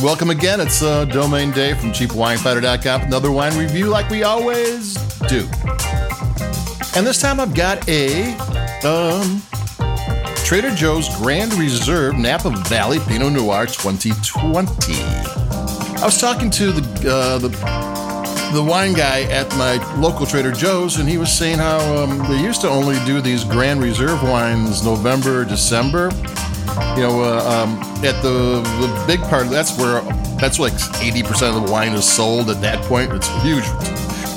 Welcome again. It's Domain Day from CheapWineFighter.com. Another wine review like we always do. And this time I've got a Trader Joe's Grand Reserve Napa Valley Pinot Noir 2020. I was talking to the wine guy at my local Trader Joe's, and he was saying how they used to only do these Grand Reserve wines November, December. You know, at the big part, that's like 80% of the wine is sold at that point. It's a huge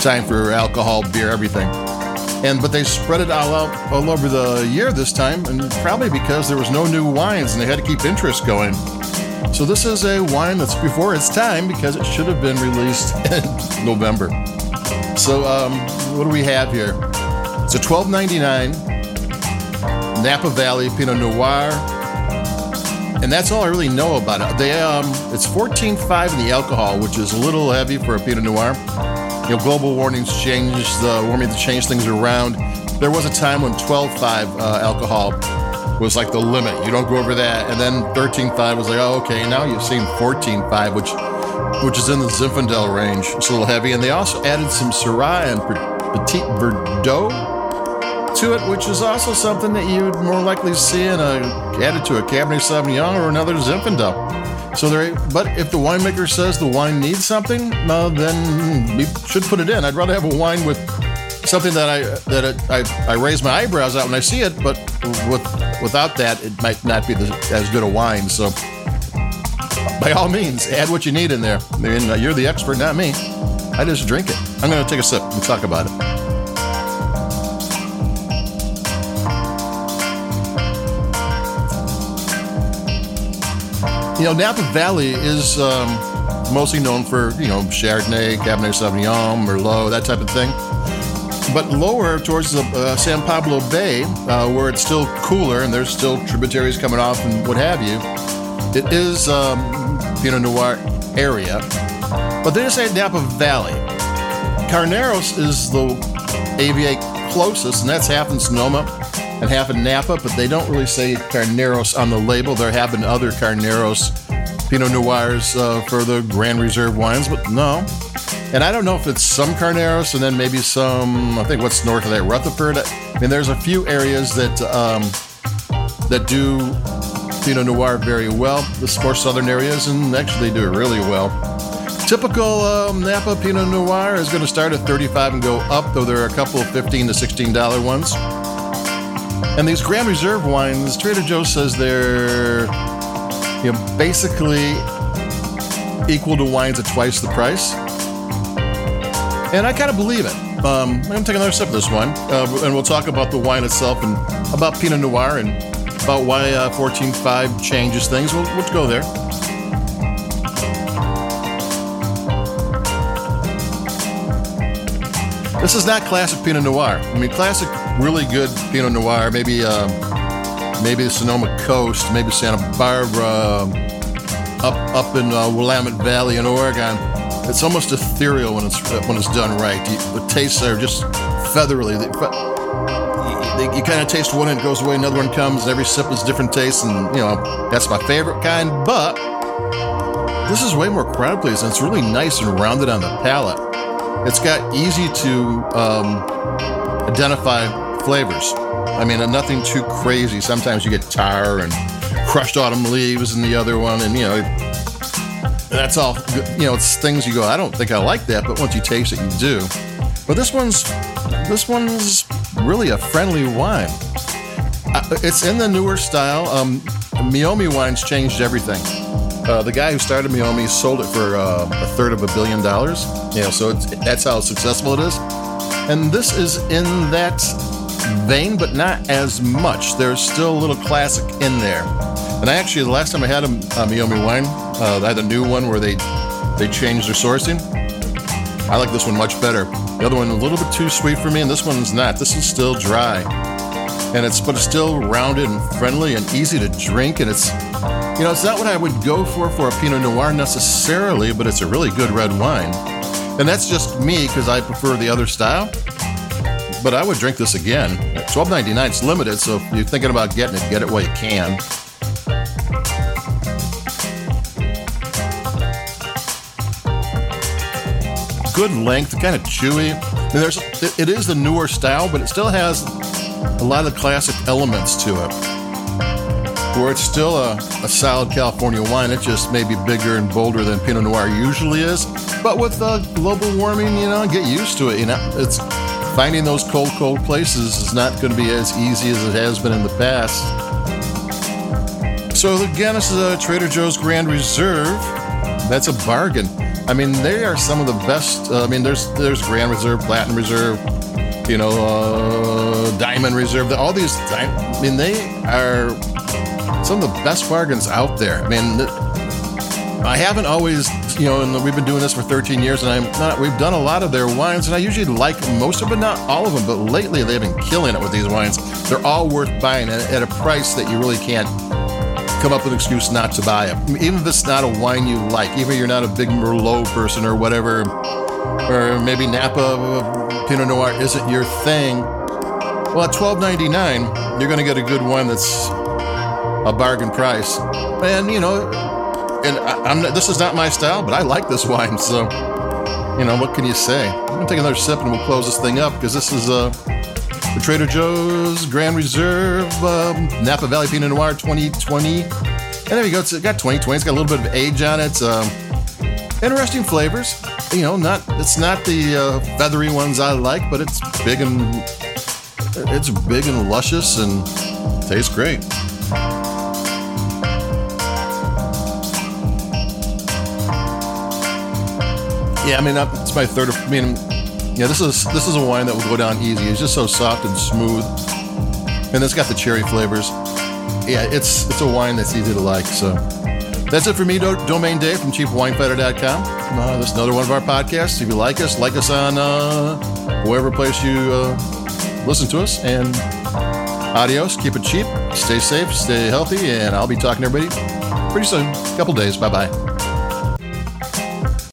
time for alcohol, beer, everything. But they spread it all out all over the year this time, and probably because there was no new wines and they had to keep interest going. So this is a wine that's before its time because it should have been released in November. So what do we have here? It's a $12.99 Napa Valley Pinot Noir, and that's all I really know about it. It's 14.5 in the alcohol, which is a little heavy for a Pinot Noir. You know, global warming changed things around. There was a time when 12.5 alcohol was like the limit. You don't go over that. And then 13.5 was like, oh, okay, now you've seen 14.5, which is in the Zinfandel range. It's a little heavy. And they also added some Syrah and Petite Verdot to it, which is also something that you'd more likely see added to a Cabernet Sauvignon or another Zinfandel. But if the winemaker says the wine needs something, then we should put it in. I'd rather have a wine with something that I raise my eyebrows out when I see it, but without that, it might not be as good a wine. So, by all means, add what you need in there. I mean, you're the expert, not me. I just drink it. I'm going to take a sip and talk about it. You know, Napa Valley is mostly known for, you know, Chardonnay, Cabernet Sauvignon, Merlot, that type of thing. But lower towards the San Pablo Bay, where it's still cooler and there's still tributaries coming off and what have you, it is Pinot Noir area. But they just say Napa Valley. Carneros is the AVA closest, and that's half in Sonoma and half in Napa, but they don't really say Carneros on the label. There have been other Carneros Pinot Noirs for the Grand Reserve wines, but no. And I don't know if it's some Carneros and then maybe some, I think what's north of that, Rutherford. I mean, there's a few areas that do Pinot Noir very well. This more southern areas, and actually they do it really well. Typical Napa Pinot Noir is going to start at $35 and go up, though there are a couple of $15 to $16 ones. And these Grand Reserve wines, Trader Joe says they're, you know, basically equal to wines at twice the price. And I kind of believe it. I'm going to take another sip of this one, and we'll talk about the wine itself and about Pinot Noir and about why 14.5 changes things. We'll go there. This is not classic Pinot Noir. I mean, classic, really good Pinot Noir, maybe the Sonoma Coast, maybe Santa Barbara, up in Willamette Valley in Oregon. It's almost ethereal when it's done right. The tastes are just feathery. You kind of taste one and it goes away, another one comes, and every sip is different taste, and, you know, that's my favorite kind. But this is way more crowd pleasing. It's really nice and rounded on the palate. It's got easy to identify flavors. I mean, nothing too crazy. Sometimes you get tar and crushed autumn leaves in the other one, and, you know, that's all, you know, it's things you go, I don't think I like that, but once you taste it, you do. But this one's really a friendly wine. It's in the newer style. Meiomi wines changed everything. The guy who started Meiomi sold it for $330 million. You know, so that's how successful it is. And this is in that vein, but not as much. There's still a little classic in there. And I actually, the last time I had a Meiomi wine, I had a new one where they changed their sourcing. I like this one much better. The other one a little bit too sweet for me, and this one's not. This is still dry, and it's still rounded and friendly and easy to drink. And it's, you know, it's not what I would go for a Pinot Noir necessarily, but it's a really good red wine. And that's just me because I prefer the other style. But I would drink this again. $12.99. It's limited, so if you're thinking about getting it, get it while you can. good length, kind of chewy. I mean, it is the newer style, but it still has a lot of the classic elements to it, where it's still a solid California wine. It just may be bigger and bolder than Pinot Noir usually is. But with global warming, get used to it. It's finding those cold places is not going to be as easy as it has been in the past. So again, this is a Trader Joe's Grand Reserve. That's a bargain. I mean, they are some of the best. There's Grand Reserve, Platinum Reserve, Diamond Reserve. All these, they are some of the best bargains out there. I mean, I haven't always, and we've been doing this for 13 years, and we've done a lot of their wines, and I usually like most of them, not all of them, but lately they've been killing it with these wines. They're all worth buying at a price that you really can't come up with an excuse not to buy them. Even if it's not a wine you like, even if you're not a big Merlot person or whatever, or maybe Napa Pinot Noir isn't your thing, well, at $12.99, you're going to get a good one that's a bargain price. And, and this is not my style, but I like this wine, so, what can you say? I'm going to take another sip and we'll close this thing up, because this is the Trader Joe's Grand Reserve Napa Valley Pinot Noir 2020. And there you go, it's got 2020, it's got a little bit of age on it. It's, interesting flavors, it's not the feathery ones I like, but it's big and luscious and tastes great. Yeah, it's my third. This is a wine that will go down easy. It's just so soft and smooth, and it's got the cherry flavors. Yeah, it's a wine that's easy to like. So that's it for me. Domain Day from CheapWineFighter.com. This is another one of our podcasts. If you like us on wherever place you listen to us. And adios. Keep it cheap. Stay safe. Stay healthy. And I'll be talking to everybody pretty soon. A couple days. Bye bye.